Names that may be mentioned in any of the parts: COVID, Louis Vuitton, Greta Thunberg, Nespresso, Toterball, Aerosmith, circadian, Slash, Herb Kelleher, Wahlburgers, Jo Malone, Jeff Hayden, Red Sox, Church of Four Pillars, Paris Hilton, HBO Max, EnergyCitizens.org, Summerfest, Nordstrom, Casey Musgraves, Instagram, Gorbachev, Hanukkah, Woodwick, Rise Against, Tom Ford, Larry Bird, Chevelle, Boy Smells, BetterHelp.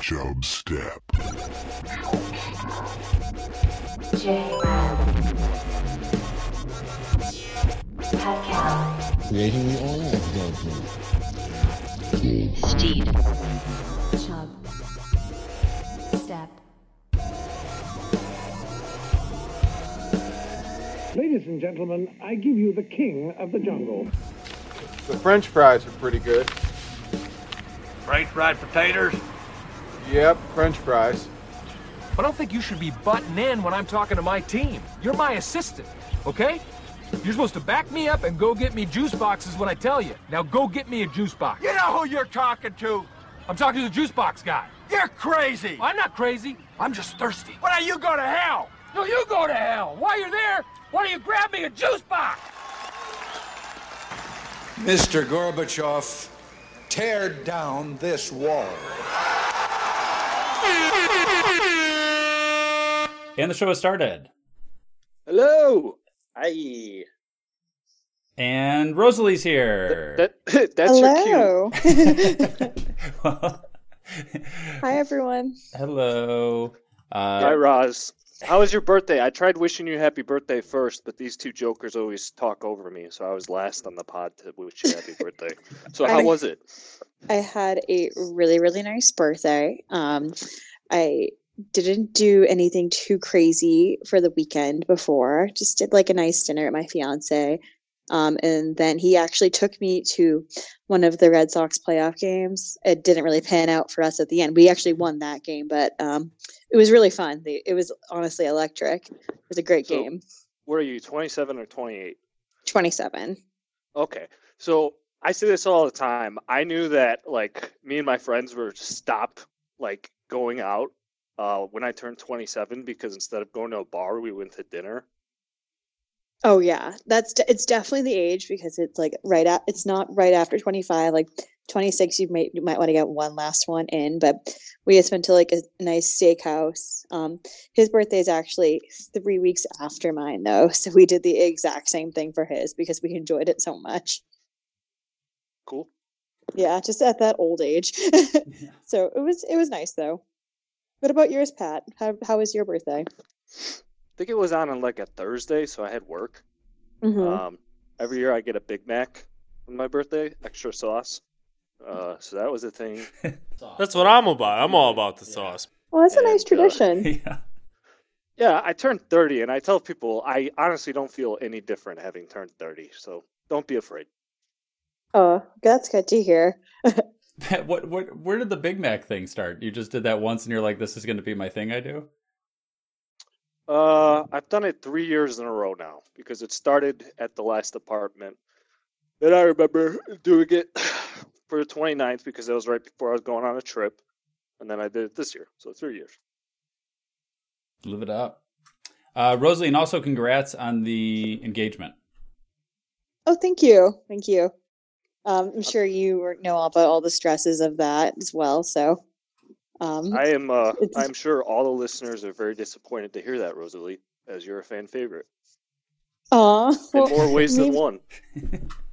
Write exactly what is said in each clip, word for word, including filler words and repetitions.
Chub Step. Creating the all of Steed. Chub Step. Ladies and gentlemen, I give you the king of the jungle. The French fries are pretty good. French fried potatoes? Yep, French fries. I don't think you should be butting in when I'm talking to my team. You're my assistant, okay? You're supposed to back me up and go get me juice boxes when I tell you. Now go get me a juice box. You know who you're talking to? I'm talking to the juice box guy. You're crazy. I'm not crazy. I'm just thirsty. Why don't you go to hell? No, you go to hell. While you're there, why don't you grab me a juice box? Mister Gorbachev, tear down this wall. And the show has started. Hello. Hi. And Rosalie's here. That, that, that's Hello. Your cue. Well, hi, everyone. Hello. Uh, Hi, Roz. How was your birthday? I tried wishing you happy birthday first, but these two jokers always talk over me, so I was last on the pod to wish you happy birthday. So how I, was it? I had a really, really nice birthday. Um, I didn't do anything too crazy for the weekend before. Just did like a nice dinner at my fiance. Um, and then he actually took me to one of the Red Sox playoff games. It didn't really pan out for us at the end. We actually won that game, but um, it was really fun. It was honestly electric. It was a great so, game. What are you, twenty-seven or twenty-eight? twenty-seven. Okay. So I say this all the time. I knew that like me and my friends were stopped like going out uh, when I turned twenty-seven, because instead of going to a bar, we went to dinner. Oh yeah, that's de- it's definitely the age, because it's like right at it's not right after twenty-five, like twenty-six. You might you might want to get one last one in, but we just went to like a nice steakhouse. Um, his birthday is actually three weeks after mine though, so we did the exact same thing for his because we enjoyed it so much. Cool. Yeah, just at that old age. Yeah. So it was it was nice though. What about yours, Pat? How how was your birthday? I think it was on, on like a Thursday, so I had work. Mm-hmm. Um, every year I get a Big Mac on my birthday, extra sauce. Uh, so that was a thing. That's what I'm about. I'm all about the yeah. sauce. Well, that's and, a nice tradition. Uh, yeah. yeah, I turned thirty, and I tell people I honestly don't feel any different having turned thirty, so don't be afraid. Oh, that's good to hear. what, what, where did the Big Mac thing start? You just did that once, and you're like, this is going to be my thing I do? Uh, I've done it three years in a row now, because it started at the last apartment. And I remember doing it for the twenty-ninth, because that was right before I was going on a trip. And then I did it this year. So three years. Live it up. Uh, Rosalie, and also congrats on the engagement. Oh, thank you. Thank you. Um, I'm sure you know all about all the stresses of that as well, so... Um, I am. Uh, I'm sure all the listeners are very disappointed to hear that, Rosalie, as you're a fan favorite. Aw, well, in more ways maybe... than one.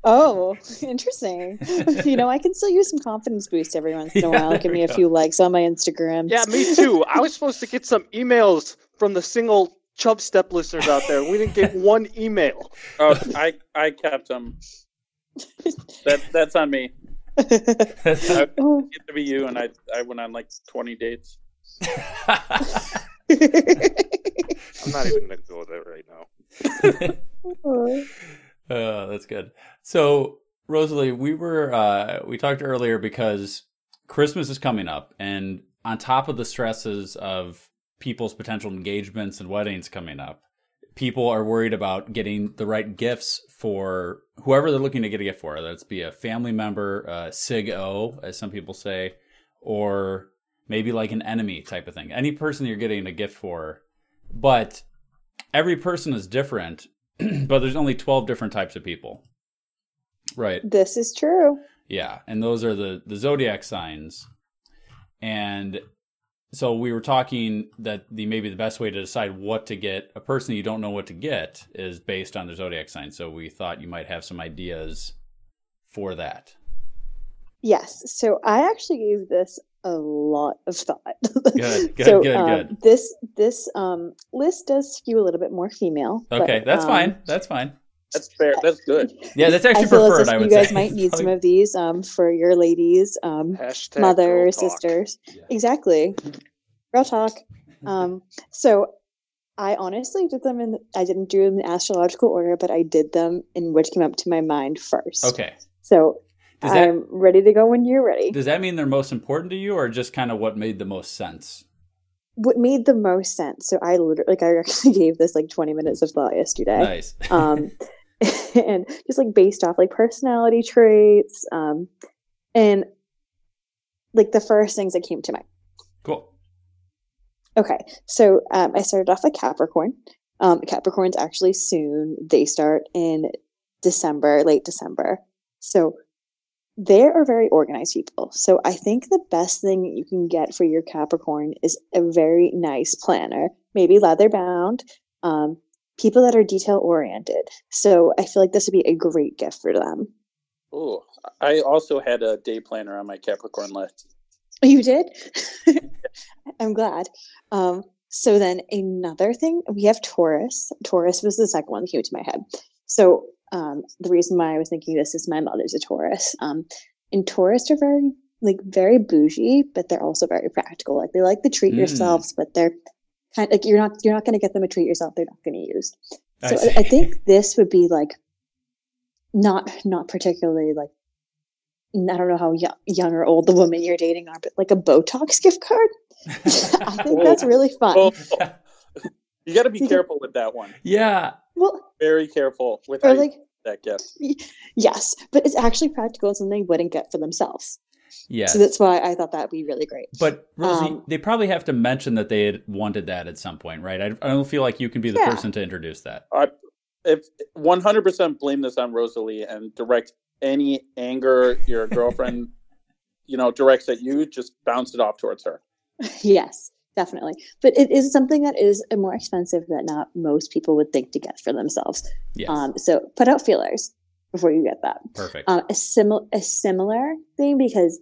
Oh, interesting. You know, I can still use some confidence boost every once in a yeah, while. Give me a go. Few likes on my Instagram. Yeah, me too. I was supposed to get some emails from the single Chub Step listeners out there. We didn't get one email. Oh, I I kept them. That that's on me. I get to be you, and I I went on like twenty dates. I'm not even gonna go with that right now. Oh, that's good. So, Rosalie, we were uh, we talked earlier because Christmas is coming up, and on top of the stresses of people's potential engagements and weddings coming up, people are worried about getting the right gifts for whoever they're looking to get a gift for. That's be a family member, uh, sig-o, as some people say, or maybe like an enemy type of thing. Any person you're getting a gift for. But every person is different, but there's only twelve different types of people. Right. This is true. Yeah, and those are the, the zodiac signs. And... so we were talking that the maybe the best way to decide what to get a person you don't know what to get is based on their zodiac sign. So we thought you might have some ideas for that. Yes. So I actually gave this a lot of thought. Good, good, so, good, um, good. This this um, list does skew a little bit more female. Okay, but, that's um, fine. That's fine. That's fair. That's good. Yeah, that's actually I preferred. As if I would say you guys say. might need some of these um, for your ladies, um, mothers, sisters. Yeah. Exactly. Real talk. Um, so I honestly did them in. I didn't do them in astrological order, but I did them in which came up to my mind first. Okay. So that, I'm ready to go when you're ready. Does that mean they're most important to you, or just kind of what made the most sense? What made the most sense? So I literally, like, I actually gave this like twenty minutes of thought yesterday. Nice. um, and just like based off like personality traits, um, and like the first things that came to mind. Cool. Okay. So um, I started off with Capricorn. Um, Capricorn's actually soon. They start in December, late December. So they are very organized people. So I think the best thing you can get for your Capricorn is a very nice planner, maybe leather bound, um, people that are detail oriented. So I feel like this would be a great gift for them. Oh, I also had a day planner on my Capricorn list. You did? I'm glad. Um, so then another thing, we have Taurus. Taurus was the second one that came to my head. So um, the reason why I was thinking this is my mother's a Taurus. Um, and Taurus are very, like, very bougie, but they're also very practical. Like, they like to treat mm. yourselves, but they're kind of, like, you're not, you're not going to get them a treat yourself. They're not going to use. So I, I think this would be like, not, not particularly like, I don't know how young, young or old the woman you're dating are, but like a Botox gift card. I think that's really fun. Oh. You got to be careful with that one. Yeah. Well, very careful with how like, you get that gift. Yes, but it's actually practical and something they wouldn't get for themselves. Yeah. So that's why I thought that would be really great. But Rosie, um, they probably have to mention that they had wanted that at some point, right? I, I don't feel like you can be the yeah. person to introduce that. I, if one hundred percent blame this on Rosalie and direct any anger your girlfriend, you know, directs at you, just bounce it off towards her. Yes, definitely. But it is something that is more expensive that not most people would think to get for themselves. Yes. Um, so put out feelers before you get that. Perfect. Uh, a, simil- a similar thing because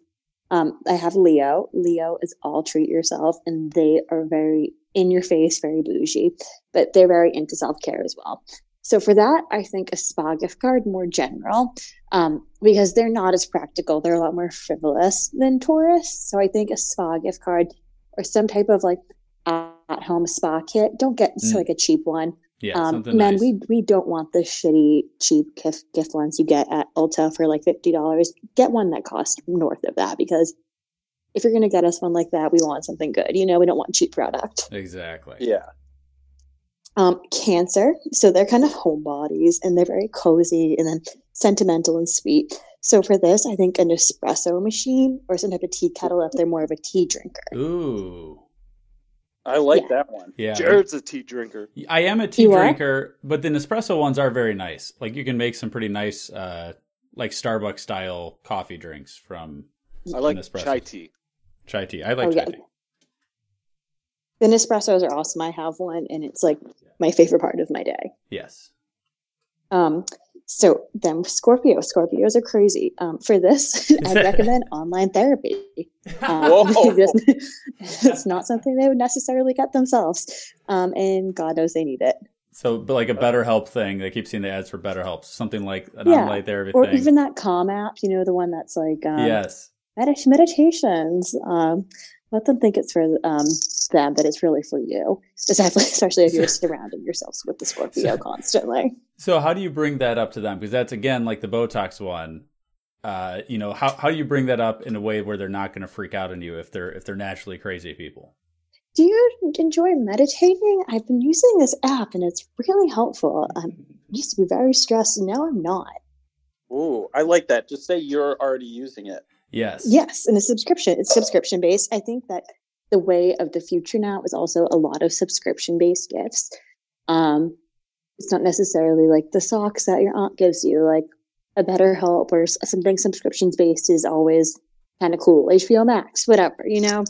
um, I have Leo. Leo is all treat yourself, and they are very in your face, very bougie, but they're very into self-care as well. So for that, I think a spa gift card, more general, um, because they're not as practical. They're a lot more frivolous than Taurus. So I think a spa gift card or some type of like at-home spa kit. Don't get mm. like a cheap one. Yeah, um, something man, nice. we we don't want the shitty, cheap gift gift ones you get at Ulta for like fifty dollars. Get one that costs north of that, because if you're going to get us one like that, we want something good. You know, we don't want cheap product. Exactly. Yeah. Um, Cancer. So they're kind of homebodies and they're very cozy and then sentimental and sweet. So for this, I think an espresso machine or some type of tea kettle if they're more of a tea drinker. Ooh. I like yeah. that one. Yeah. Jared's a tea drinker. I am a tea you drinker, are? But the Nespresso ones are very nice. Like you can make some pretty nice, uh, like Starbucks style coffee drinks from Nespresso. I like Nespresso. chai tea. Chai tea. I like oh, chai yeah. tea. The Nespressos are awesome. I have one, and it's like my favorite part of my day. Yes. Um. So then Scorpio. Scorpios are crazy. Um. For this, I recommend online therapy. Um, it's not something they would necessarily get themselves. Um. And God knows they need it. So, but like a BetterHelp thing, they keep seeing the ads for BetterHelp. Something like an yeah. online therapy, or thing. even that Calm app. You know, the one that's like um, yes, medit- meditations. Um. Let them think it's for um, them, but it's really for you. Especially if you're surrounding yourselves with the Scorpio so, constantly. So how do you bring that up to them? Because that's, again, like the Botox one. Uh, you know, how, how do you bring that up in a way where they're not going to freak out on you if they're if they're naturally crazy people? Do you enjoy meditating? I've been using this app, and it's really helpful. Um, I used to be very stressed, and now I'm not. Ooh, I like that. Just say you're already using it. Yes. Yes. And a subscription. It's subscription based. I think that the way of the future now is also a lot of subscription based gifts. Um, it's not necessarily like the socks that your aunt gives you, like a BetterHelp or something subscriptions based is always kind of cool. H B O Max, whatever, you know,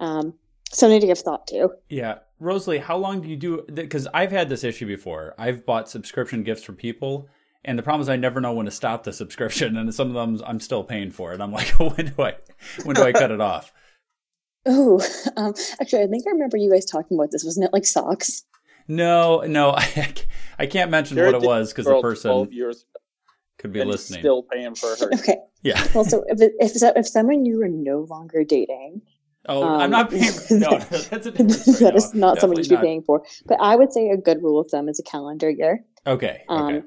um, something to give thought to. Yeah. Rosalie, how long do you do? Because I've had this issue before. I've bought subscription gifts for people. And the problem is I never know when to stop the subscription, and some of them I'm still paying for it. I'm like, when do I, when do I cut it off? Oh, um, actually, I think I remember you guys talking about this. Wasn't it like socks? No, no, I, I can't mention there what it was because the person could be listening. Still paying for her. Okay. Yeah. Well, so if it, if if someone you were no longer dating. Oh, um, I'm not paying. No, that's a different story. That is not someone you should be paying for. But I would say a good rule of thumb is a calendar year. Okay. Um, okay.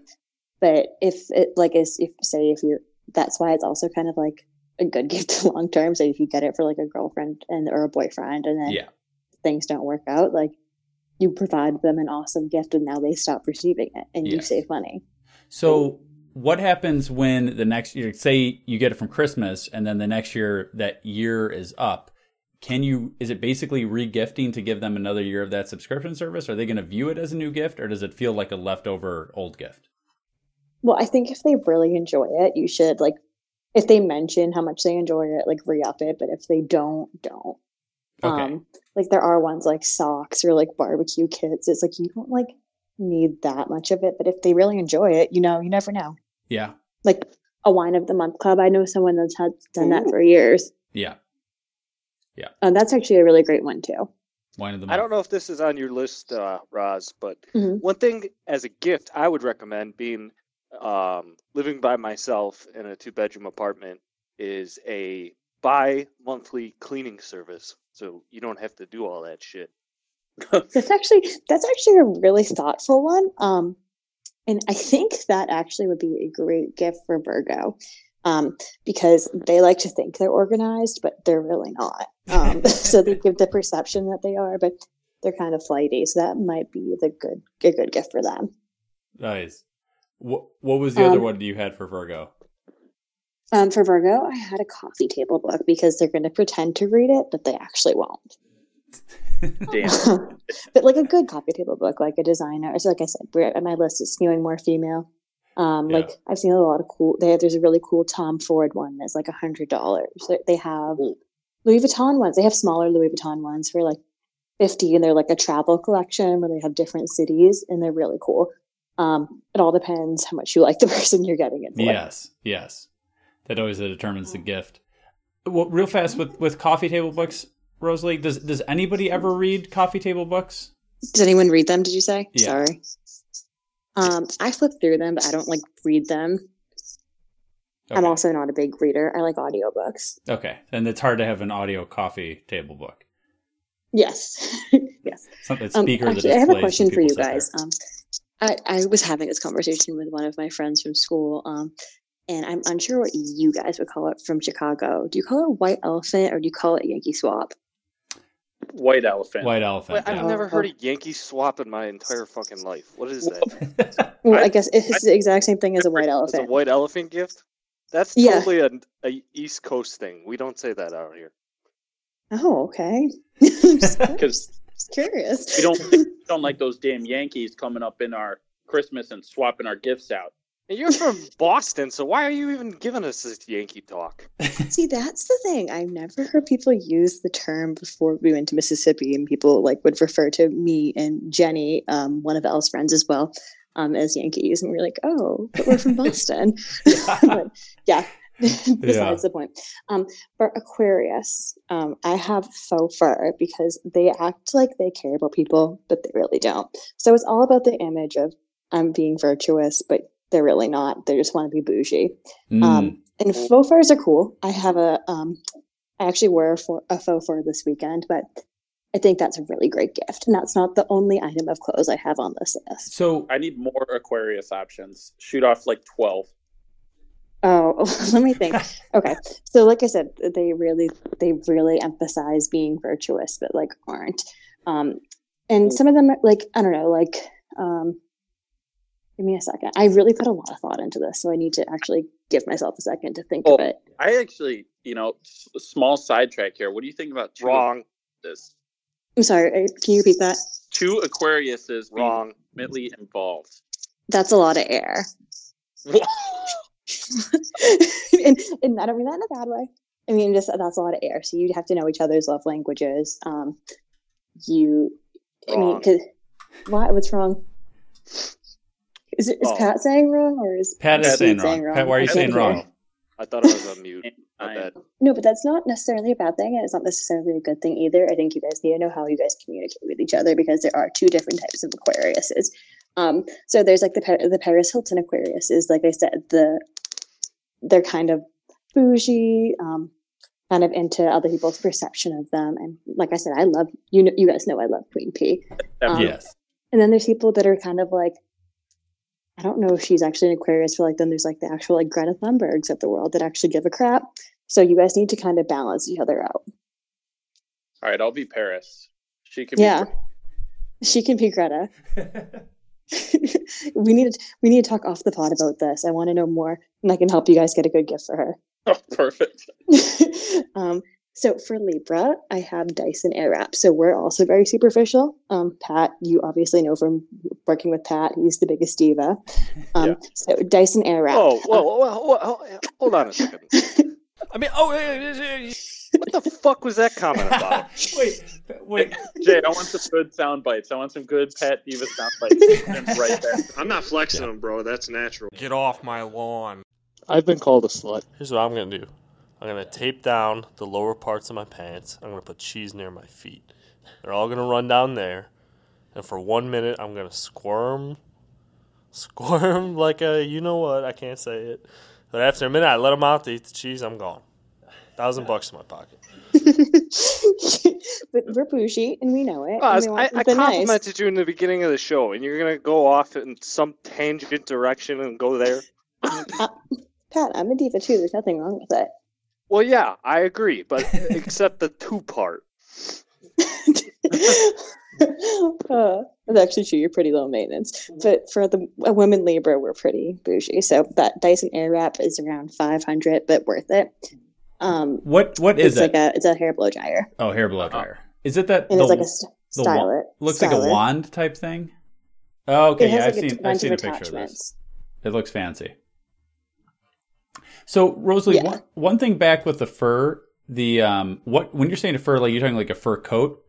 But if it like is if say if you're that's why it's also kind of like a good gift long term. So if you get it for like a girlfriend and or a boyfriend, and then yeah. things don't work out, like you provide them an awesome gift, and now they stop receiving it, and yes. you save money. So. What happens when the next year, say you get it from Christmas and then the next year that year is up? Can you, is it basically re-gifting to give them another year of that subscription service? Are they going to view it as a new gift or does it feel like a leftover old gift? Well, I think if they really enjoy it, you should like, if they mention how much they enjoy it, like re-up it. But if they don't, don't. Okay. Um, like there are ones like socks or like barbecue kits. It's like, you don't like need that much of it, but if they really enjoy it, you know, you never know. Yeah. Like a wine of the month club. I know someone that's had done that for years. Yeah. Yeah. Um, that's actually a really great one too. Wine of the month. I don't know if this is on your list, uh, Roz, but mm-hmm. one thing as a gift I would recommend being um, living by myself in a two bedroom apartment is a bi-monthly cleaning service. So you don't have to do all that shit. that's actually that's actually a really thoughtful one, um, and I think that actually would be a great gift for Virgo, um, because they like to think they're organized, but they're really not. Um, so they give the perception that they are, but they're kind of flighty. So that might be the good a good gift for them. Nice. What What was the um, other one you had for Virgo? Um, for Virgo, I had a coffee table book because they're going to pretend to read it, but they actually won't. Damn. But like a good coffee table book, like a designer. So like I said, we're, my list is skewing more female. Um, yeah. Like I've seen a lot of cool. They have, there's a really cool Tom Ford one that's like a hundred dollars. They have Louis Vuitton ones. They have smaller Louis Vuitton ones for like fifty, and they're like a travel collection where they have different cities, and they're really cool. Um, it all depends how much you like the person you're getting it for. Yes, yes, that always determines the gift. Well, real fast with with coffee table books. Rosalie, does does anybody ever read coffee table books? Does anyone read them, did you say? Yeah. Sorry. Um, I flip through them, but I don't, like, read them. Okay. I'm also not a big reader. I like audiobooks. Okay. And it's hard to have an audio coffee table book. Yes. Yes. Something speaker um, actually, that I have a question for you guys. Um, I, I was having this conversation with one of my friends from school, um, and I'm unsure what you guys would call it from Chicago. Do you call it white elephant or do you call it Yankee swap? White elephant. White elephant. Wait, I've yeah. never heard of Yankee swap in my entire fucking life. What is that? Well, I, I guess it's I, the exact same thing as a white elephant. It's a white elephant gift? That's totally yeah. a, a East Coast thing. We don't say that out here. Oh, okay. Because curious. We don't we don't like those damn Yankees coming up in our Christmas and swapping our gifts out. You're from Boston, so why are you even giving us this Yankee talk? See, that's the thing. I've never heard people use the term before we went to Mississippi, and people like would refer to me and Jenny, um, one of Elle's friends as well, um, as Yankees. And we're like, oh, but we're from Boston. But, yeah, besides yeah. the point. Um, for Aquarius, um, I have faux fur because they act like they care about people, but they really don't. So it's all about the image of I'm um, being virtuous, but they're really not. They just want to be bougie. Mm. Um, and faux furs are cool. I have a, um, I actually wore a, for, a faux fur this weekend, but I think that's a really great gift. And that's not the only item of clothes I have on this list. So I need more Aquarius options. Shoot off like twelve. Oh, let me think. Okay. So like I said, they really, they really emphasize being virtuous, but like aren't. Um, and some of them are like, I don't know, like, um, give me a second. I really put a lot of thought into this, so I need to actually give myself a second to think oh, of it. I actually, you know, s- small sidetrack here. What do you think about two wrong? This? I'm sorry. Can you repeat that? Two Aquariuses wrong, intimately involved. That's a lot of air. and, and I don't mean that in a bad way. I mean, just that's a lot of air. So you have to know each other's love languages. Um, you, wrong. I mean, because why? What's wrong? Is, it, is oh. Pat saying wrong or is Pat is saying, saying wrong? Pat, why are you I saying wrong? I thought I was on mute. Not bad. No, but that's not necessarily a bad thing, and it's not necessarily a good thing either. I think you guys need to know how you guys communicate with each other, because there are two different types of Aquariuses. Um, so there's like the the Paris Hilton Aquarius is, like I said, the they're kind of bougie, um, kind of into other people's perception of them. And like I said, I love you. Know, you guys know I love Queen P. Um, yes. And then there's people that are kind of like, I don't know if she's actually an Aquarius, but like then there's like the actual like Greta Thunbergs of the world that actually give a crap. So you guys need to kind of balance each other out. All right, I'll be Paris. She can. Yeah, be she can be Greta. we need to we need to talk off the pod about this. I want to know more, and I can help you guys get a good gift for her. Oh, perfect. um, so for Libra, I have Dyson Airwrap. So we're also very superficial. Um, Pat, you obviously know from working with Pat, he's the biggest diva. Um, yeah. So Dyson Airwrap. Oh, whoa, whoa, whoa, whoa, hold on a second. I mean, oh, what the fuck was that comment about? wait, wait, Jade, I want some good sound bites. I want some good Pat diva sound bites. Right there. I'm not flexing yeah. them, bro. That's natural. Get off my lawn. I've been called a slut. Here's what I'm going to do. I'm going to tape down the lower parts of my pants. I'm going to put cheese near my feet. They're all going to run down there. And for one minute, I'm going to squirm. Squirm like a, you know what, I can't say it. But after a minute, I let them out to eat the cheese. I'm gone. Thousand bucks in my pocket. But we're bougie, and we know it. Well, I, I complimented nice. you in the beginning of the show, and you're going to go off in some tangent direction and go there. uh, Pat, I'm a diva too. There's nothing wrong with it. Well, yeah, I agree, but except the two part. uh, that's actually true. You're pretty low maintenance. But for the a women Libra, we're pretty bougie. So that Dyson Airwrap is around five hundred, but worth it. Um, what what is it's it? Like a, it's a hair blow dryer. Oh, hair blow dryer. Uh-huh. Is it that? And the, it's like a st- the stylet. Wa- looks stylet. like a wand type thing. Oh, okay. Yeah, like I've a seen. I've seen a picture of this. It looks fancy. So, Rosalie, yeah. one, one thing back with the fur, the um, what when you're saying a fur, like you're talking like a fur coat,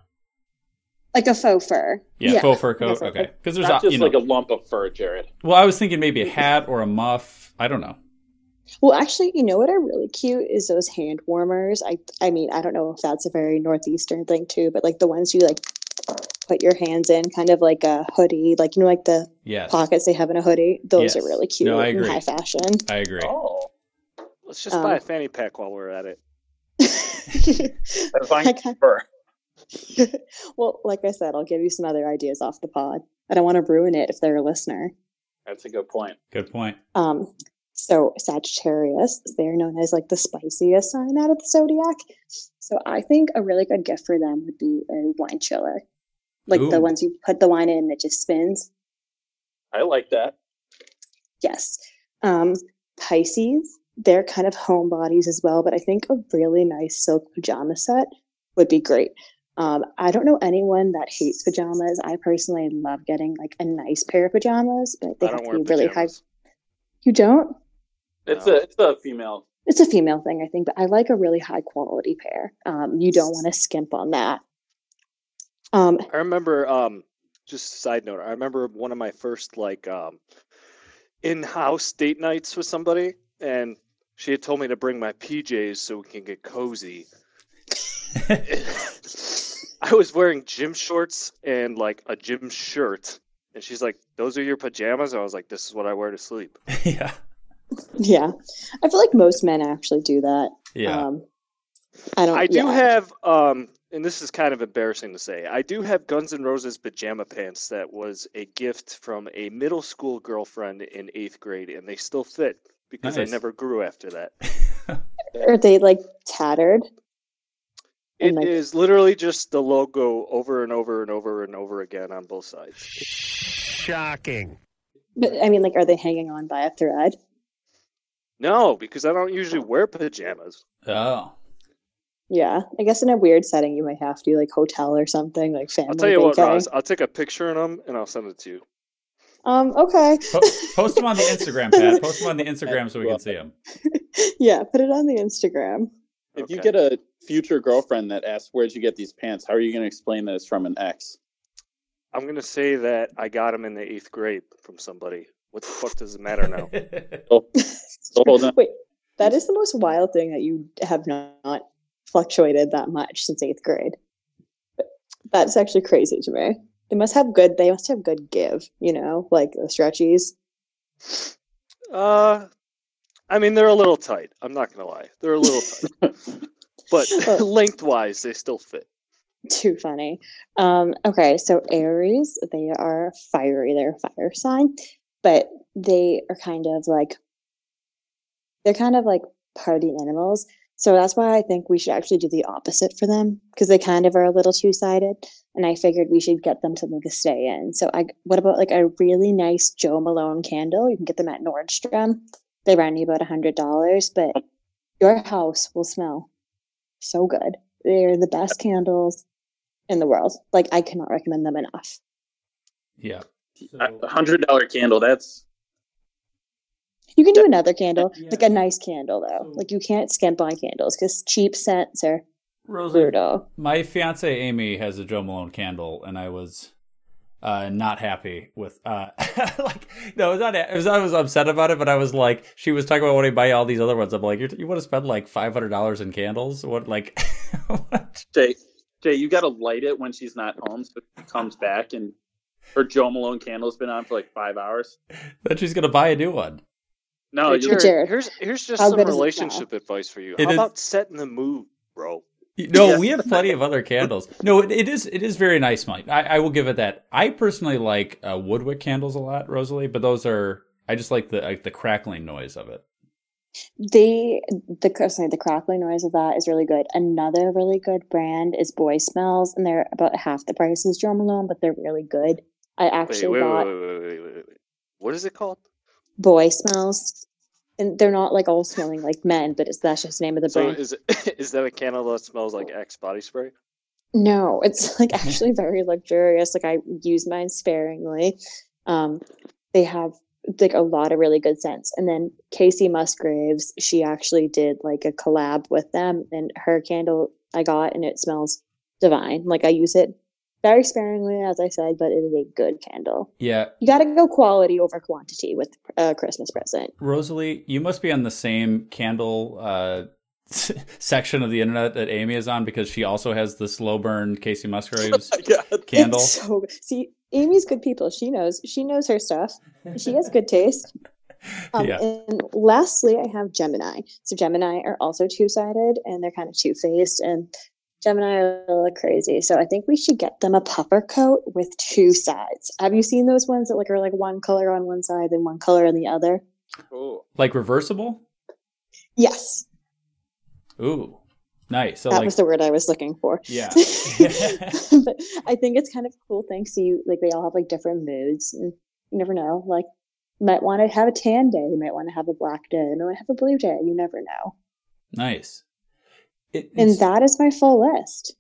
like a faux fur, yeah, yeah. faux fur coat, faux okay. Because there's not just you know, like a lump of fur, Jared. Well, I was thinking maybe a hat or a muff. I don't know. Well, actually, you know what are really cute is those hand warmers. I, I mean, I don't know if that's a very northeastern thing too, but like the ones you like put your hands in, kind of like a hoodie, like you know, like the yes. pockets they have in a hoodie. Those yes. are really cute. No, I agree. In high fashion. I agree. Oh. Let's just um, buy a fanny pack while we're at it. I well, like I said, I'll give you some other ideas off the pod. I don't want to ruin it if they're a listener. That's a good point. Good point. Um, so Sagittarius, they're known as like the spiciest sign out of the zodiac. So I think a really good gift for them would be a wine chiller. Like Ooh. the ones you put the wine in and it just spins. I like that. Yes. Um, Pisces. They're kind of homebodies as well, but I think a really nice silk pajama set would be great. Um, I don't know anyone that hates pajamas. I personally love getting like a nice pair of pajamas, but they I have to be really high. You don't? It's no. a it's a female. It's a female thing, I think, but I like a really high quality pair. Um, you don't want to skimp on that. Um, I remember. Um, just a side note. I remember one of my first like um, in-house date nights with somebody. And she had told me to bring my P Js so we can get cozy. I was wearing gym shorts and like a gym shirt. And she's like, those are your pajamas? And I was like, this is what I wear to sleep. Yeah. Yeah. I feel like most men actually do that. Yeah. Um, I don't I do yeah. have, um, and this is kind of embarrassing to say, I do have Guns N' Roses pajama pants that was a gift from a middle school girlfriend in eighth grade, and they still fit. Because nice. I never grew after that. Are they like tattered? It like... is literally just the logo over and over and over and over again on both sides. Shocking. But I mean, like, are they hanging on by a thread? No, because I don't usually wear pajamas. Oh. Yeah, I guess in a weird setting you might have to, like hotel or something, like family. I'll tell you what, Roz, I'll take a picture of them and I'll send it to you. Um, okay. Post them on the Instagram, Pat. Post them on the Instagram so we can see them. Yeah, put it on the Instagram. If okay. you get a future girlfriend that asks, where'd you get these pants? How are you going to explain that it's from an ex? I'm going to say that I got them in the eighth grade from somebody. What the fuck does it matter now? oh, so hold on. Wait, That is the most wild thing that you have not fluctuated that much since eighth grade. But that's actually crazy to me. They must have good. They must have good give. You know, like the stretchies. Uh, I mean, they're a little tight. I'm not gonna lie, they're a little tight, but well, lengthwise, they still fit. Too funny. Um. Okay, so Aries, they are fiery. They're a fire sign, but they are kind of like. They're kind of like party animals. So that's why I think we should actually do the opposite for them, because they kind of are a little two-sided, and I figured we should get them something to stay in. So I, what about like a really nice Jo Malone candle? You can get them at Nordstrom. They run you about one hundred dollars, but your house will smell so good. They're the best candles in the world. Like, I cannot recommend them enough. Yeah. So... A one hundred dollars candle, that's... You can do another candle, yeah. Like a nice candle, though. So, like, you can't skimp on candles because cheap scents are brutal. My fiance Amy has a Jo Malone candle, and I was uh, not happy with. Uh, like, no, it was not. It was, I was upset about it, but I was like, she was talking about wanting to buy all these other ones. I'm like, You're, you want to spend like five hundred dollars in candles? What, like? What? Jay, Jay, you got to light it when she's not home, so she comes back and her Jo Malone candle's been on for like five hours. Then she's gonna buy a new one. No, hey, Jared, Jared. here's here's just How some relationship advice for you. It How is, about setting the mood, bro? No, we have plenty of other candles. No, it, it is it is very nice, Mike. I, I will give it that. I personally like uh, woodwick candles a lot, Rosalie, but those are I just like the like the crackling noise of it. The the sorry, the crackling noise of that is really good. Another really good brand is Boy Smells, and they're about half the price as Jo Malone, but they're really good. I actually wait, wait, got wait, wait, wait, wait, wait, wait. What is it called? Boy Smells, and they're not like all smelling like men, but it's that's just the name of the so brand. Is it, is that a candle that smells like Axe body spray? No, it's like actually very luxurious. Like I use mine sparingly. Um, they have like a lot of really good scents, and then Casey Musgraves, she actually did like a collab with them, and her candle I got, and it smells divine. Like I use it very sparingly, as I said, but it is a good candle. Yeah. You got to go quality over quantity with a Christmas present. Rosalie, you must be on the same candle uh, section of the internet that Amy is on, because she also has the slow burn Casey Musgraves oh candle. So, see, Amy's good people. She knows. She knows her stuff. She has good taste. Um, yeah. And lastly, I have Gemini. So Gemini are also two-sided, and they're kind of two-faced, and Gemini are a little crazy, so I think we should get them a puffer coat with two sides. Have you seen those ones that like are like one color on one side and one color on the other? Ooh. Like reversible? Yes. Ooh, nice. So that like, was the word I was looking for. Yeah. But I think it's kind of a cool thing. So you like they all have like different moods, and you never know. Like you might want to have a tan day, you might want to have a black day, you might have a blue day. You never know. Nice. It, and that is my full list.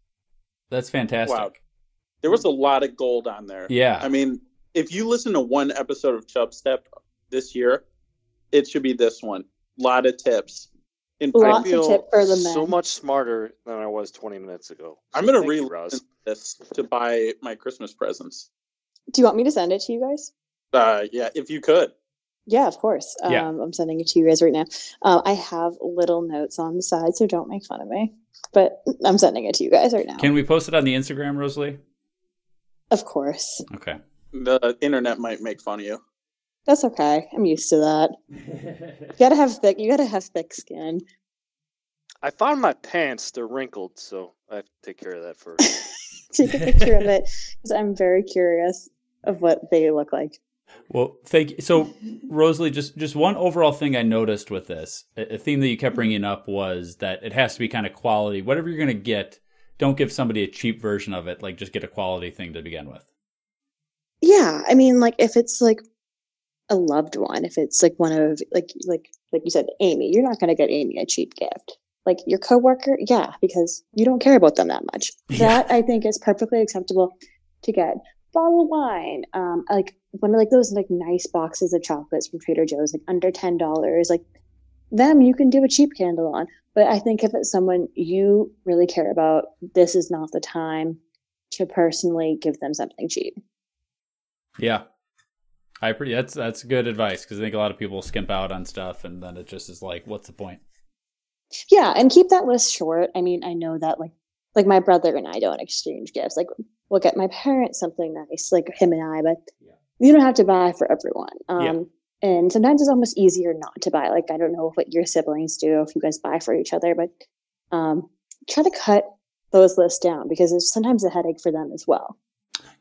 That's fantastic. Wow. There was a lot of gold on there. Yeah. I mean, if you listen to one episode of Chub Step this year, it should be this one. A lot of tips. And Lots I feel of tip for the men. So much smarter than I was twenty minutes ago. So I'm going to re-listen this to buy my Christmas presents. Do you want me to send it to you guys? Uh, yeah, if you could. Yeah, of course. Um, yeah. I'm sending it to you guys right now. Uh, I have little notes on the side, so don't make fun of me. But I'm sending it to you guys right now. Can we post it on the Instagram, Rosalie? Of course. Okay. The internet might make fun of you. That's okay. I'm used to that. you gotta have thick. You gotta have thick skin. I found my pants. They're wrinkled, so I have to take care of that first. Take a picture of it, because I'm very curious of what they look like. Well, thank you. So, Rosalie, just, just one overall thing I noticed with this, a theme that you kept bringing up was that it has to be kind of quality. Whatever you're going to get, don't give somebody a cheap version of it. Like, just get a quality thing to begin with. Yeah. I mean, like, if it's, like, a loved one, if it's, like, one of, like, like, like you said, Amy, you're not going to get Amy a cheap gift. Like, your coworker, yeah, because you don't care about them that much. Yeah. That, I think, is perfectly acceptable to get. Bottle of wine, um, like one of like those like nice boxes of chocolates from Trader Joe's, like under ten dollars. Like them, you can do a cheap candle on. But I think if it's someone you really care about, this is not the time to personally give them something cheap. Yeah, I pretty that's that's good advice, because I think a lot of people skimp out on stuff, and then it just is like, what's the point? Yeah, and keep that list short. I mean, I know that like like my brother and I don't exchange gifts. Like we'll get my parents something nice, like him and I, but yeah. you don't have to buy for everyone. Um, yeah. And sometimes it's almost easier not to buy. Like I don't know what your siblings do if you guys buy for each other, but um, try to cut those lists down because it's sometimes a headache for them as well.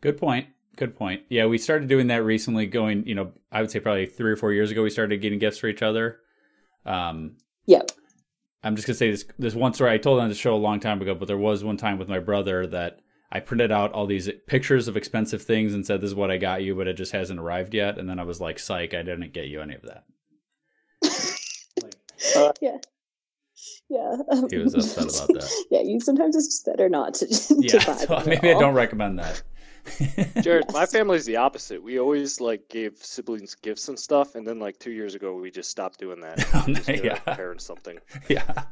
Good point. Good point. Yeah, we started doing that recently going, you know, I would say probably three or four years ago, we started getting gifts for each other. Um, yep. I'm just going to say this this one story I told on the show a long time ago, but there was one time with my brother that I printed out all these pictures of expensive things and said, this is what I got you, but it just hasn't arrived yet. And then I was like, psych, I didn't get you any of that. like, uh, yeah. Yeah. Um, he was upset about that. Yeah, you sometimes it's just better not to, to yeah, buy so maybe I don't recommend that. Jared, yes. My family's the opposite. We always like gave siblings gifts and stuff, and then like two years ago we just stopped doing that. yeah. Parents something. Yeah.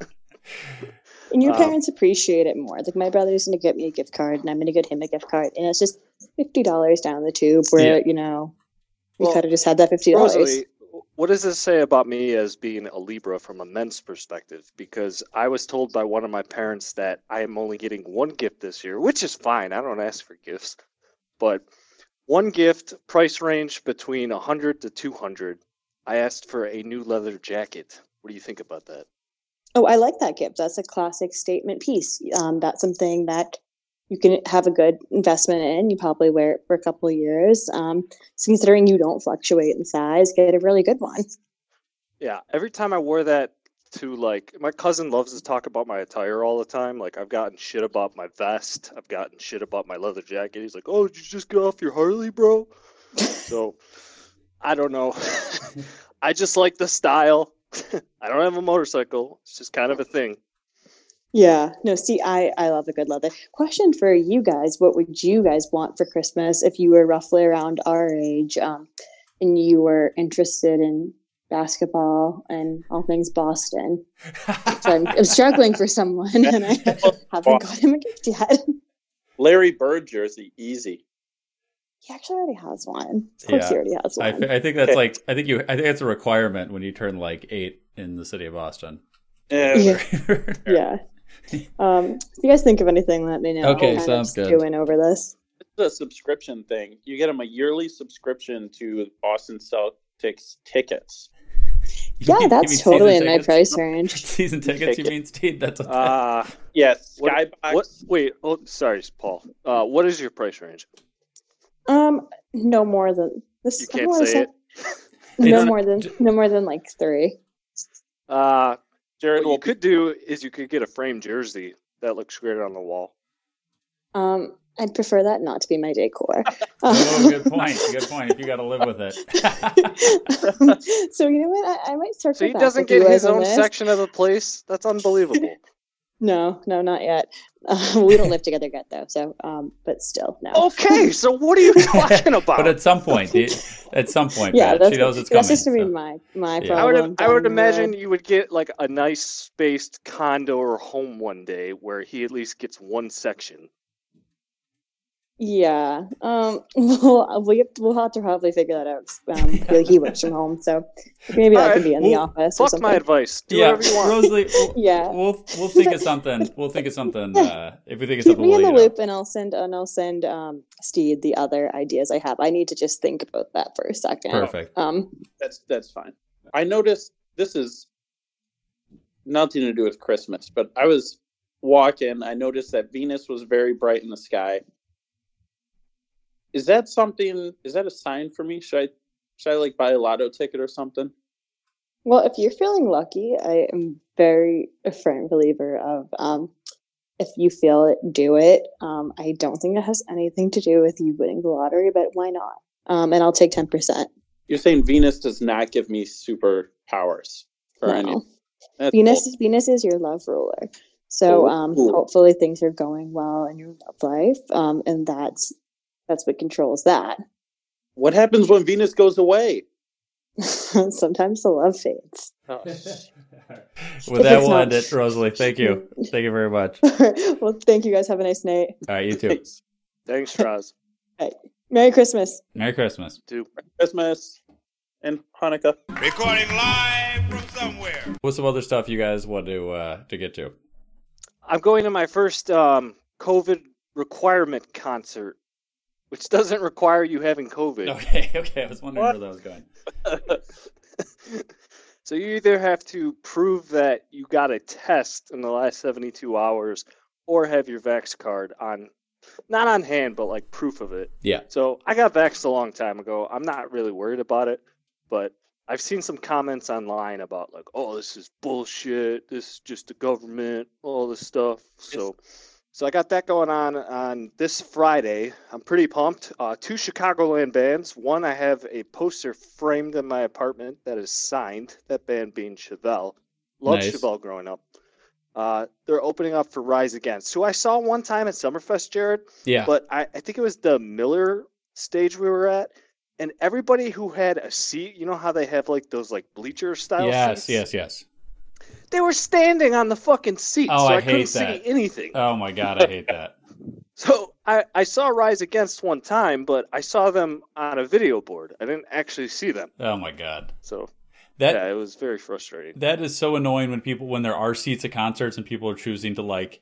And your um, parents appreciate it more. Like my brother's gonna get me a gift card and I'm gonna get him a gift card, and it's just fifty dollars down the tube where yeah. you know we well, could have just had that fifty dollars. What does this say about me as being a Libra from a men's perspective? Because I was told by one of my parents that I am only getting one gift this year, which is fine. I don't ask for gifts. But one gift, price range between one hundred to two hundred. I asked for a new leather jacket. What do you think about that? Oh, I like that gift. That's a classic statement piece. Um, that's something that you can have a good investment in. You probably wear it for a couple of years. Um, so considering you don't fluctuate in size, get a really good one. Yeah. Every time I wore that to like, my cousin loves to talk about my attire all the time. Like I've gotten shit about my vest. I've gotten shit about my leather jacket. He's like, oh, did you just get off your Harley, bro? So I don't know. I just like the style. I don't have a motorcycle. It's just kind of a thing. Yeah. No, see, I, I love a good leather. Question for you guys. What would you guys want for Christmas if you were roughly around our age um, and you were interested in basketball and all things Boston? So I'm, I'm struggling for someone and I haven't got him a gift yet. Larry Bird jersey, easy. He actually already has one. Of course yeah. he already has one. I, th- I think that's like, I think you, I think that's a requirement when you turn like eight in the city of Boston. Yeah. yeah. Um, if you guys think of anything, let me know. Okay, sounds good. Doing over this. It's a subscription thing. You get them a yearly subscription to Boston Celtics tickets. You yeah, mean, that's totally in tickets? My price range. Season tickets, tickets, you mean, Steve? That's what that uh, is. Yes. Skybox. What, what, wait, oh, sorry, Paul. Uh, what is your price range? Um, no more than this. You can't say it. no more than no more than like three. Uh. Jared, what you could do is you could get a framed jersey that looks great on the wall. Um, I'd prefer that not to be my decor. oh, good point. Good point. If you got to live with it. um, so you know what? I, I might circle. So he back doesn't get his own section of the place. That's unbelievable. no, no, not yet. Uh, we don't live together yet, though. So, um, but still, no. Okay, so what are you talking about? But at some point, at some point, yeah, Pat, that's, she knows it's coming. That's just gonna so. be my my yeah. problem. I would I would imagine you would get like a nice spaced condo or home one day where he at least gets one section. Yeah, um, we'll we we'll have to probably figure that out. Um, yeah. He works from home, so maybe All I right. could be in well, the office. Fuck or my advice. Do yeah. whatever you want, Rosalie. We'll, yeah, we'll we'll think of something. We'll think of something. Uh, if we think of Keep something, me we'll in the loop, out. and I'll send and I'll send um, Steve the other ideas I have. I need to just think about that for a second. Perfect. Um, that's that's fine. I noticed this is nothing to do with Christmas, but I was walking. I noticed that Venus was very bright in the sky. Is that something, is that a sign for me? Should I, should I like buy a lotto ticket or something? Well, if you're feeling lucky, I am very a firm believer of um, if you feel it, do it. Um, I don't think it has anything to do with you winning the lottery, but why not? Um, and I'll take ten percent. You're saying Venus does not give me superpowers or no. anything? Venus, cool. Venus is your love ruler. So um, hopefully things are going well in your love life. Um, and that's, That's what controls that. What happens when Venus goes away? Sometimes the love fades. Oh. With that, we'll end it, Rosalie. Thank you. Thank you very much. Well, thank you guys. Have a nice night. All right, you too. Thanks, Thanks Roz. All right. Merry Christmas. Merry Christmas. To Christmas and Hanukkah. Recording live from somewhere. What's some other stuff you guys want to uh, to get to? I'm going to my first um, COVID requirement concert, which doesn't require you having COVID. Okay, okay. I was wondering what? where that was going. So you either have to prove that you got a test in the last seventy-two hours or have your Vax card on, not on hand, but like proof of it. Yeah. So I got Vaxxed a long time ago. I'm not really worried about it, but I've seen some comments online about like, oh, this is bullshit. This is just the government, all this stuff. So, yes. so I got that going on on this Friday. I'm pretty pumped. Uh, two Chicagoland bands. One, I have a poster framed in my apartment that is signed. That band being Chevelle. Loved nice. Chevelle growing up. Uh, they're opening up for Rise Against, who I saw one time at Summerfest, Jared. Yeah. But I, I think it was the Miller stage we were at. And everybody who had a seat, you know how they have like those like bleacher style yes, seats? Yes, yes, yes. They were standing on the fucking seat, oh, so I, I couldn't that. see anything. Oh my God, I hate that. So I, I saw Rise Against one time, but I saw them on a video board. I didn't actually see them. Oh my God. So... That, yeah, it was very frustrating. That is so annoying when people when there are seats at concerts and people are choosing to like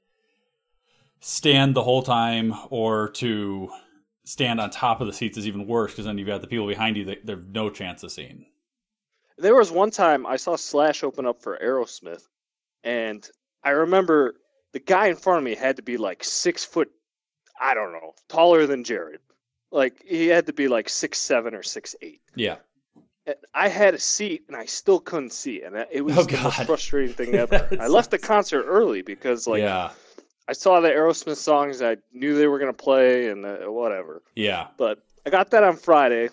stand the whole time or to stand on top of the seats is even worse because then you've got the people behind you that there's no chance of seeing. There was one time I saw Slash open up for Aerosmith, and I remember the guy in front of me had to be like six foot, I don't know, taller than Jared. Like he had to be like six seven or six eight. Yeah. I had a seat, and I still couldn't see, and it was oh, the most frustrating thing ever. I left the concert early because, like, yeah. I saw the Aerosmith songs. I knew they were going to play and uh, whatever. Yeah. But I got that on Friday.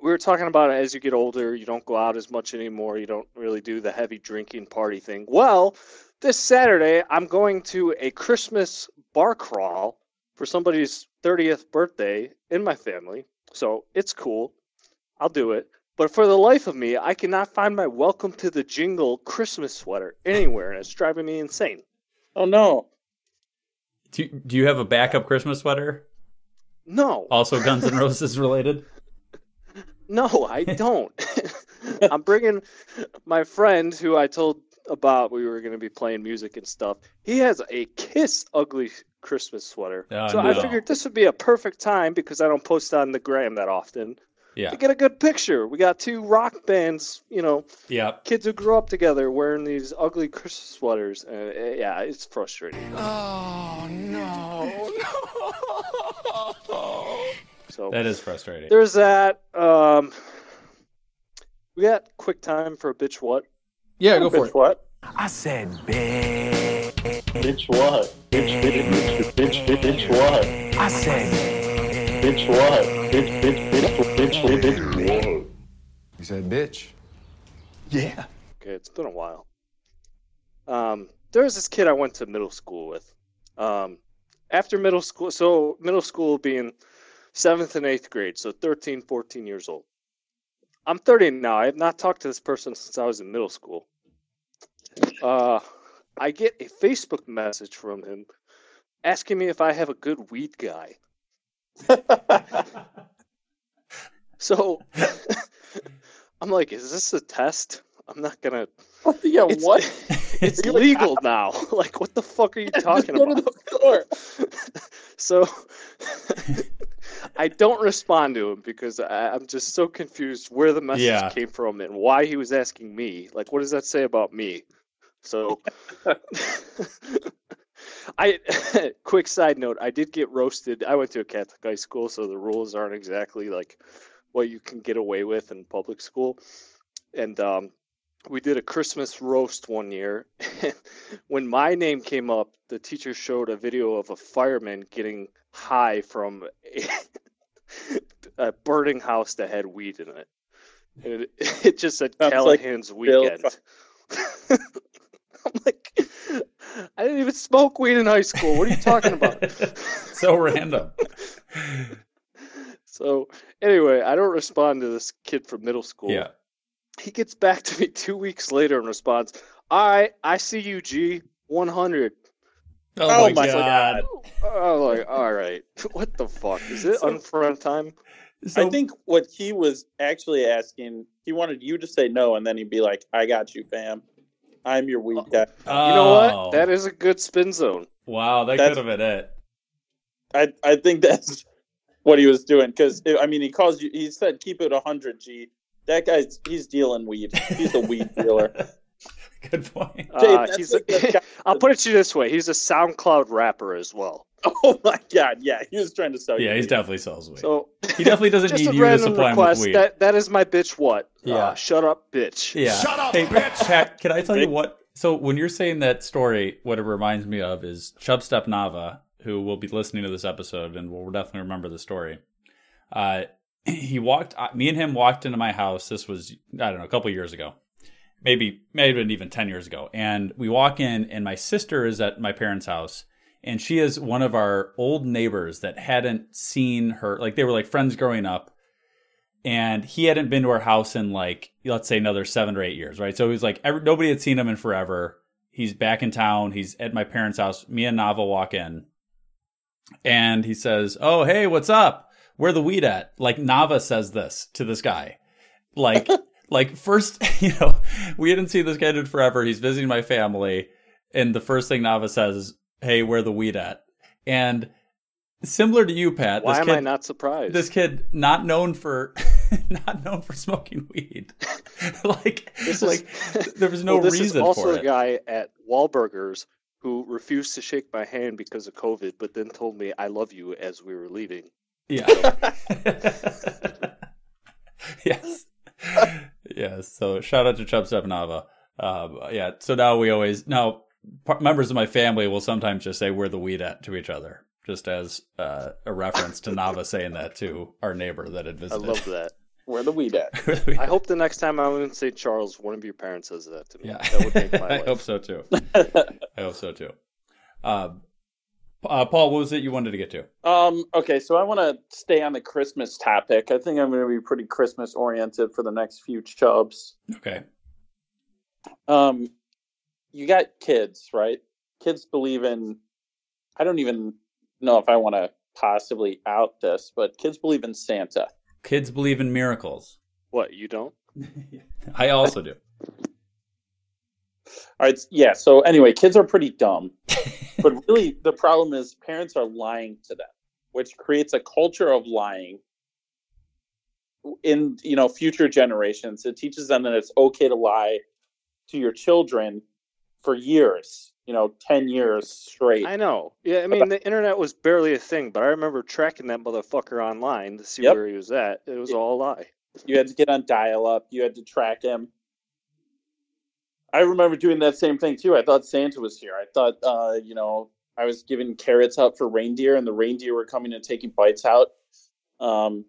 We were talking about it as you get older. You don't go out as much anymore. You don't really do the heavy drinking party thing. Well, this Saturday, I'm going to a Christmas bar crawl for somebody's thirtieth birthday in my family. So it's cool. I'll do it. But for the life of me, I cannot find my Welcome to the Jingle Christmas sweater anywhere, and it's driving me insane. Oh, no. Do, do you have a backup Christmas sweater? No. Also Guns N' Roses related? No, I don't. I'm bringing my friend who I told about we were going to be playing music and stuff. He has a Kiss ugly Christmas sweater. Oh, so no. I figured this would be a perfect time because I don't post on the gram that often. Yeah. To get a good picture. We got two rock bands, you know, yeah. kids who grew up together wearing these ugly Christmas sweaters. Uh, yeah, it's frustrating. Oh, no. no. So that is frustrating. There's that. Um, we got quick time for a bitch what? Yeah, go bitch for it. What? I said bitch. Bitch what? Bitch, bitch, bitch, bitch, bitch, bitch what? I said bitch what? Bitch, bitch, bitch, bitch, bitch, bitch, what? You said bitch? Yeah. Okay, it's been a while. Um, there was this kid I went to middle school with. Um, after middle school, so middle school being seventh and eighth grade, so thirteen, fourteen years old. I'm thirty now. I have not talked to this person since I was in middle school. Uh, I get a Facebook message from him asking me if I have a good weed guy. So I'm like, is this a test? I'm not gonna oh, yeah it's, what it's legal now. Like, what the fuck are you talking about? So I don't respond to him because I, I'm just so confused where the message yeah. came from and why he was asking me. Like, what does that say about me? So I quick side note, I did get roasted. I went to a Catholic high school, so the rules aren't exactly like what you can get away with in public school. And um, we did a Christmas roast one year. When my name came up, the teacher showed a video of a fireman getting high from a, a burning house that had weed in it. And it, it just said That's Callahan's like Weekend. Bill... I'm like, I didn't even smoke weed in high school. What are you talking about? So random. So anyway, I don't respond to this kid from middle school. Yeah. He gets back to me two weeks later and responds, all right, I see you, G, one hundred. Oh, oh my, my God. God. I'm like, all right, what the fuck? Is it so, unfriend time? So, I think what he was actually asking, he wanted you to say no, and then he'd be like, I got you, fam. I'm your weed guy. Oh. You know what? That is a good spin zone. Wow, that could have been it. I I think that's what he was doing, because I mean, he calls you. He said, "Keep it one hundred, G." That guy's he's dealing weed. He's a weed dealer. Good point. Uh, Dave, he's a, I'll put it to you this way: he's a SoundCloud rapper as well. Oh my God! Yeah, he was trying to sell. Yeah, you he weed. definitely sells weed. So he definitely doesn't need you to supply him with weed. That, that is my bitch. What? Yeah. Uh, shut up, bitch. Yeah. Shut up, hey, bitch. Pat, can I tell you what? So when you're saying that story, what it reminds me of is Chub Step Nava, who will be listening to this episode and will definitely remember the story. Uh, he walked. Me and him walked into my house. This was I don't know a couple years ago. Maybe, maybe even ten years ago. And we walk in, and my sister is at my parents' house. And she is one of our old neighbors that hadn't seen her. Like, they were, like, friends growing up. And he hadn't been to our house in, like, let's say another seven or eight years, right? So he's like, every, nobody had seen him in forever. He's back in town. He's at my parents' house. Me and Nava walk in. And he says, "Oh, hey, what's up? Where the weed at?" Like, Nava says this to this guy. Like... Like, first, you know, we didn't see this guy in forever. He's visiting my family. And the first thing Nava says is, "Hey, where the weed at?" And similar to you, Pat. Why this am kid, I not surprised? This kid, not known for not known for smoking weed. like, this is, like, there was no well, this reason is also for it. Also a guy at Wahlburgers who refused to shake my hand because of COVID, but then told me, "I love you," as we were leaving. Yeah. Yes. Yeah, so shout out to Chub Step Nava. Um, yeah, so now we always now p- members of my family will sometimes just say "where the weed at" to each other, just as uh, a reference to Nava saying that to our neighbor that had visited. I love that. Where the weed at? the weed I at? hope the next time I'm in Saint Charles, one of your parents says that to me. Yeah. That would make my life. I hope so too. I hope so too. Um, uh, Paul, what was it you wanted to get to? Um, okay, so I want to stay on the Christmas topic. I think I'm going to be pretty Christmas oriented for the next few chubs. Okay. Um, you got kids, right? Kids believe in, I don't even know if I want to possibly out this, but kids believe in Santa. Kids believe in miracles. What, you don't? I also do. All right, yeah, so anyway, kids are pretty dumb. But really, the problem is parents are lying to them, which creates a culture of lying in, you know, future generations. It teaches them that it's okay to lie to your children for years, you know, ten years straight. I know. Yeah, I mean, about- the internet was barely a thing, but I remember tracking that motherfucker online to see yep. where he was at. It was it, all a lie. You had to get on dial-up. You had to track him. I remember doing that same thing, too. I thought Santa was here. I thought, uh, you know, I was giving carrots out for reindeer, and the reindeer were coming and taking bites out. Um,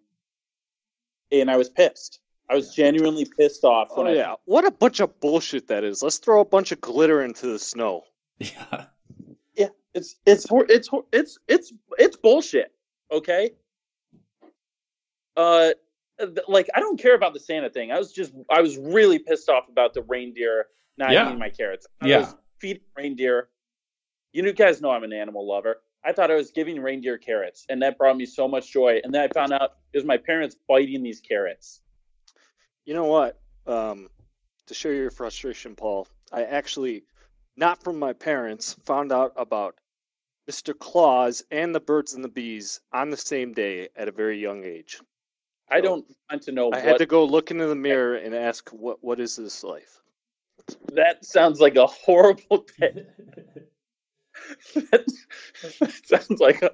and I was pissed. I was genuinely pissed off. Oh, yeah. I, what a bunch of bullshit that is. Let's throw a bunch of glitter into the snow. Yeah. Yeah. It's, it's, it's, it's, it's, it's, it's bullshit. Okay. Uh, like, I don't care about the Santa thing. I was just, I was really pissed off about the reindeer. Not yeah. eating my carrots. I yeah. was feeding reindeer. You guys know I'm an animal lover. I thought I was giving reindeer carrots, and that brought me so much joy. And then I found out it was my parents biting these carrots. You know what? Um, to share your frustration, Paul, I actually, not from my parents, found out about Mister Claus and the birds and the bees on the same day at a very young age. So I don't want to know. I what... had to go look into the mirror and ask, "What? What is this life?" That sounds like a horrible day. that, that sounds like a,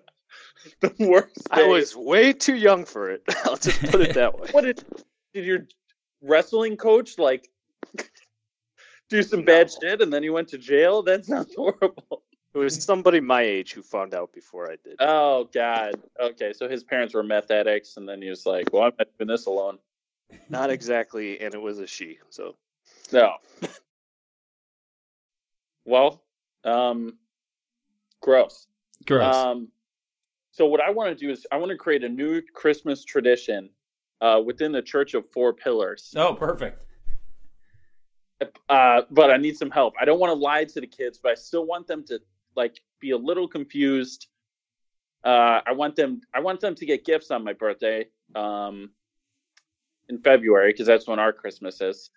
the worst day. I was way too young for it. I'll just put it that way. What did, did your wrestling coach, like, do some no. bad shit and then you went to jail? That sounds horrible. It was somebody my age who found out before I did. Oh, God. Okay, so his parents were meth addicts, and then he was like, "Well, I'm not doing this alone." Not exactly, and it was a she, so... No. Well, um, gross. Gross. Um, so what I want to do is I want to create a new Christmas tradition uh, within the Church of Four Pillars. Oh, perfect. Uh, but I need some help. I don't want to lie to the kids, but I still want them to, like, be a little confused. Uh, I want them. I want them to get gifts on my birthday um, in February, because that's when our Christmas is.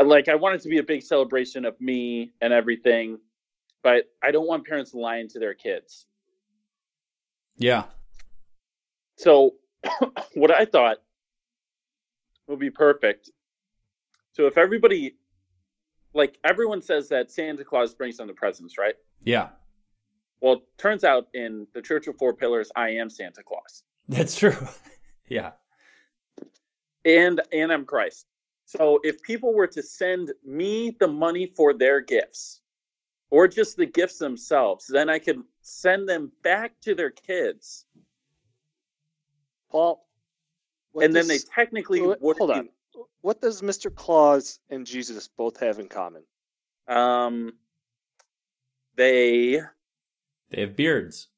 like, I want it to be a big celebration of me and everything, but I don't want parents lying to their kids. Yeah. So what I thought would be perfect. So if everybody, like, everyone says that Santa Claus brings them the presents, right? Yeah. Well, it turns out in the Church of Four Pillars, I am Santa Claus. That's true. Yeah. And and I'm Christ. So if people were to send me the money for their gifts, or just the gifts themselves, then I could send them back to their kids. Well, and does, then they technically what, would hold on. What does Mister Claus and Jesus both have in common? Um, they they have beards.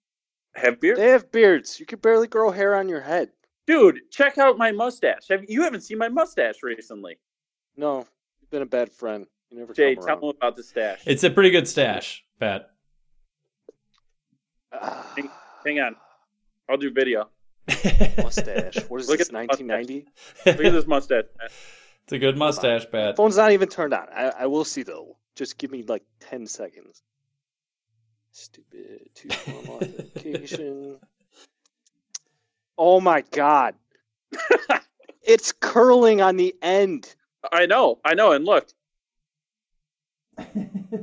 Have beards? They have beards. You can barely grow hair on your head. Dude, check out my mustache. Have, you haven't seen my mustache recently. No, you've been a bad friend. You never Jay, come tell me about the stash. It's a pretty good stash, Pat. Uh, hang, hang on. I'll do video. Mustache. What is Look this, nineteen ninety? Look at this mustache. It's a good mustache, Pat. Phone's not even turned on. I, I will see, though. Just give me, like, ten seconds. Stupid two-form authentication. Oh, my God. It's curling on the end. I know. I know. And look.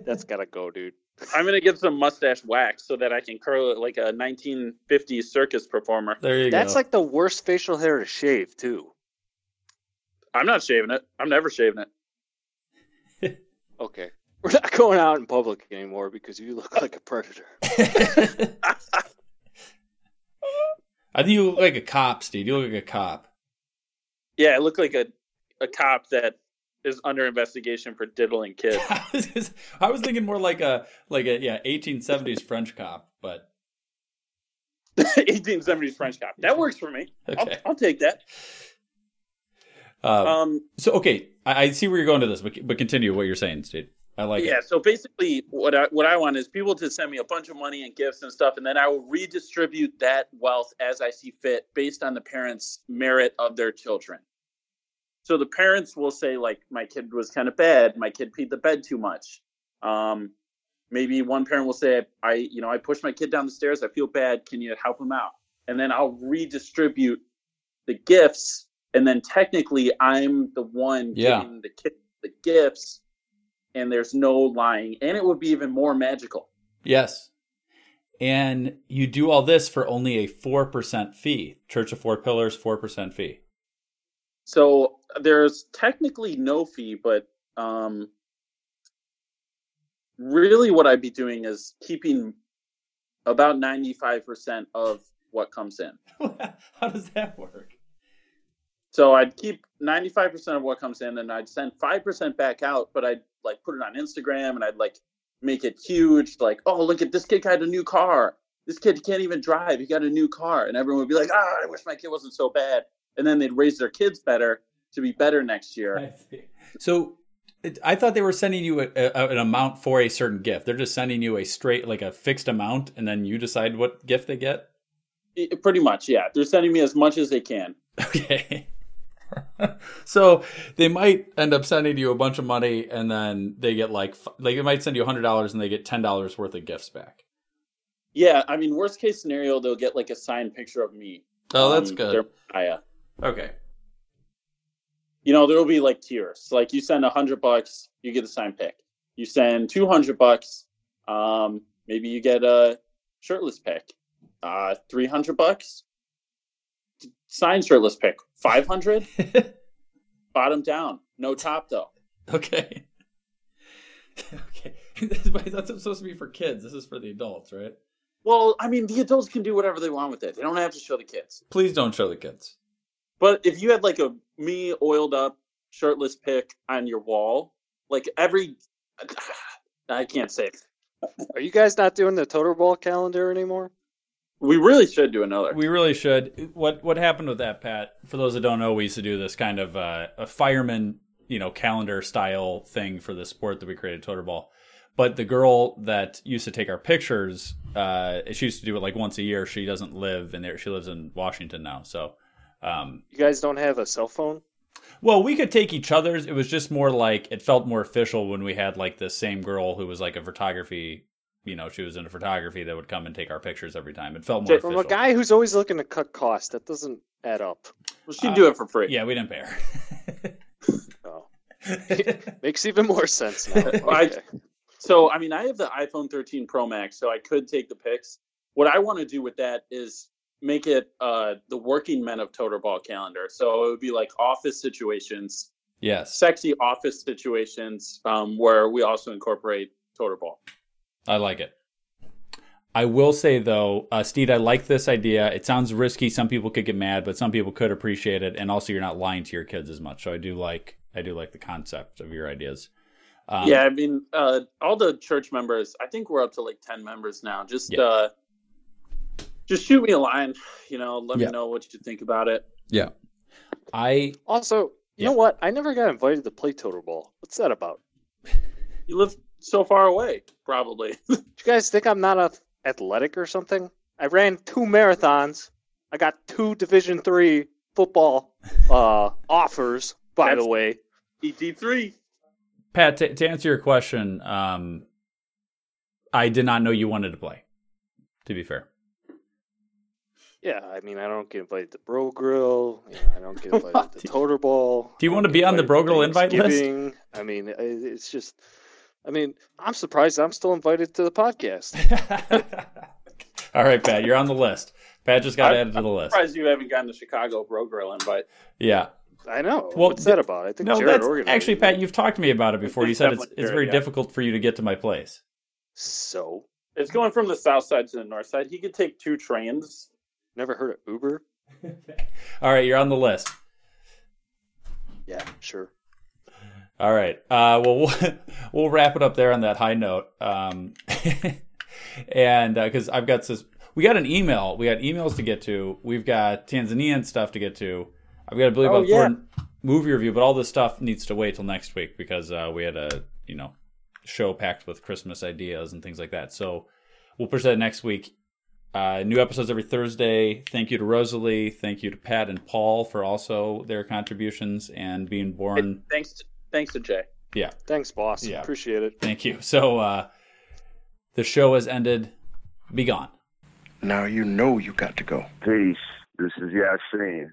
That's got to go, dude. I'm going to give some mustache wax so that I can curl it like a nineteen fifties circus performer. There you That's go. That's like the worst facial hair to shave, too. I'm not shaving it. I'm never shaving it. Okay. We're not going out in public anymore because you look like a predator. I think you look like a cop, Steve. You look like a cop. Yeah, I look like a, a cop that is under investigation for diddling kids. I, was just, I was thinking more like a like a yeah eighteen seventies French cop, but eighteen seventies French cop. That works for me. Okay. I'll, I'll take that. Um, um. So okay, I, I see where you're going to this, but but continue what you're saying, Steve. I like yeah, it. Yeah. So basically, what I what I want is people to send me a bunch of money and gifts and stuff, and then I will redistribute that wealth as I see fit, based on the parents' merit of their children. So the parents will say, like, my kid was kind of bad. My kid peed the bed too much. Um, maybe one parent will say, I, you know, I pushed my kid down the stairs. I feel bad. Can you help him out? And then I'll redistribute the gifts. And then technically I'm the one yeah. giving the kid the gifts. And there's no lying. And it would be even more magical. Yes. And you do all this for only a four percent fee. Church of Four Pillars, four percent fee. So there's technically no fee, but um, really what I'd be doing is keeping about ninety-five percent of what comes in. How does that work? So I'd keep ninety-five percent of what comes in, and I'd send five percent back out, but I'd like put it on Instagram, and I'd like make it huge. Like, oh, look at this kid got a new car. This kid can't even drive. He got a new car. And everyone would be like, ah, I wish my kid wasn't so bad. And then they'd raise their kids better to be better next year. I see. So it, I thought they were sending you a, a, an amount for a certain gift. They're just sending you a straight, like a fixed amount, and then you decide what gift they get? It, pretty much, yeah. They're sending me as much as they can. Okay. So they might end up sending you a bunch of money, and then they get like, like they might send you one hundred dollars and they get ten dollars worth of gifts back. Yeah, I mean, worst case scenario, they'll get like a signed picture of me. Oh, that's um, good. Okay. You know, there'll be like tiers. Like you send a hundred bucks, you get a signed pic. You send two hundred bucks, um, maybe you get a shirtless pic. Uh three hundred bucks, signed shirtless pic. Five hundred, bottom down, no top though. Okay. Okay. That's supposed to be for kids. This is for the adults, right? Well, I mean, the adults can do whatever they want with it. They don't have to show the kids. Please don't show the kids. But if you had, like, a me oiled up, shirtless pic on your wall, like, every – I can't say it. Are you guys not doing the Toterball calendar anymore? We really should do another. We really should. What what happened with that, Pat? For those that don't know, we used to do this kind of uh, a fireman, you know, calendar-style thing for the sport that we created, Toterball. But the girl that used to take our pictures, uh, she used to do it, like, once a year. She doesn't live in there. She lives in Washington now, so – Um, you guys don't have a cell phone? Well, we could take each other's. It was just more like it felt more official when we had like the same girl who was like a photography, you know, she was into photography that would come and take our pictures every time. It felt more official. From a guy who's always looking to cut costs, that doesn't add up. Well, she'd uh, do it for free. Yeah, we didn't pay her. Oh. Makes even more sense now. Okay. I, so, I mean, I have the iPhone thirteen Pro Max, so I could take the pics. What I want to do with that is make it uh, the working men of Toterball calendar. So it would be like office situations. Yes. Sexy office situations um, where we also incorporate Toterball. I like it. I will say, though, uh, Steed, I like this idea. It sounds risky. Some people could get mad, but some people could appreciate it. And also, you're not lying to your kids as much. So I do like I do like the concept of your ideas. Um, yeah, I mean, uh, all the church members, I think we're up to like ten members now. Just yeah. uh, just shoot me a line. You know, let yeah. me know what you think about it. Yeah. I Also, you yeah. know what? I never got invited to play Toterball. What's that about? You live so far away, probably. Do you guys think I'm not a... athletic or something? I ran two marathons. I got two Division three football uh, offers, by That's the way. E T three. Pat, to, to answer your question, um, I did not know you wanted to play, to be fair. Yeah, I mean, I don't get invited to Bro Grill. You know, I don't get invited to Toterball. Do you want to be on the Bro Grill invite list? I mean, it's just... I mean, I'm surprised I'm still invited to the podcast. All right, Pat, you're on the list. Pat just got I'm, added to the I'm list. I'm surprised you haven't gotten the Chicago Bro Grill invite. Yeah. I know. Well, What's th- that about? I think no, Jared organized it. Actually, Pat, you've talked to me about it before. You said it's, it's very yeah. difficult for you to get to my place. So? It's going from the south side to the north side. He could take two trains. Never heard of Uber? All right, you're on the list. Yeah, sure. All right. Uh, well, well, we'll wrap it up there on that high note. Um, and because uh, I've got this, we got an email. We got emails to get to. We've got Tanzanian stuff to get to. I've got to believe about oh, yeah. movie review, but all this stuff needs to wait till next week because uh, we had a you know show packed with Christmas ideas and things like that. So we'll push that next week. Uh, new episodes every Thursday. Thank you to Rosalie. Thank you to Pat and Paul for also their contributions and being born. Hey, thanks. To- Thanks to Jay. Yeah. Thanks, boss. Yeah. Appreciate it. Thank you. So uh, the show has ended. Be gone. Now you know you got to go. Peace. This is Yasin.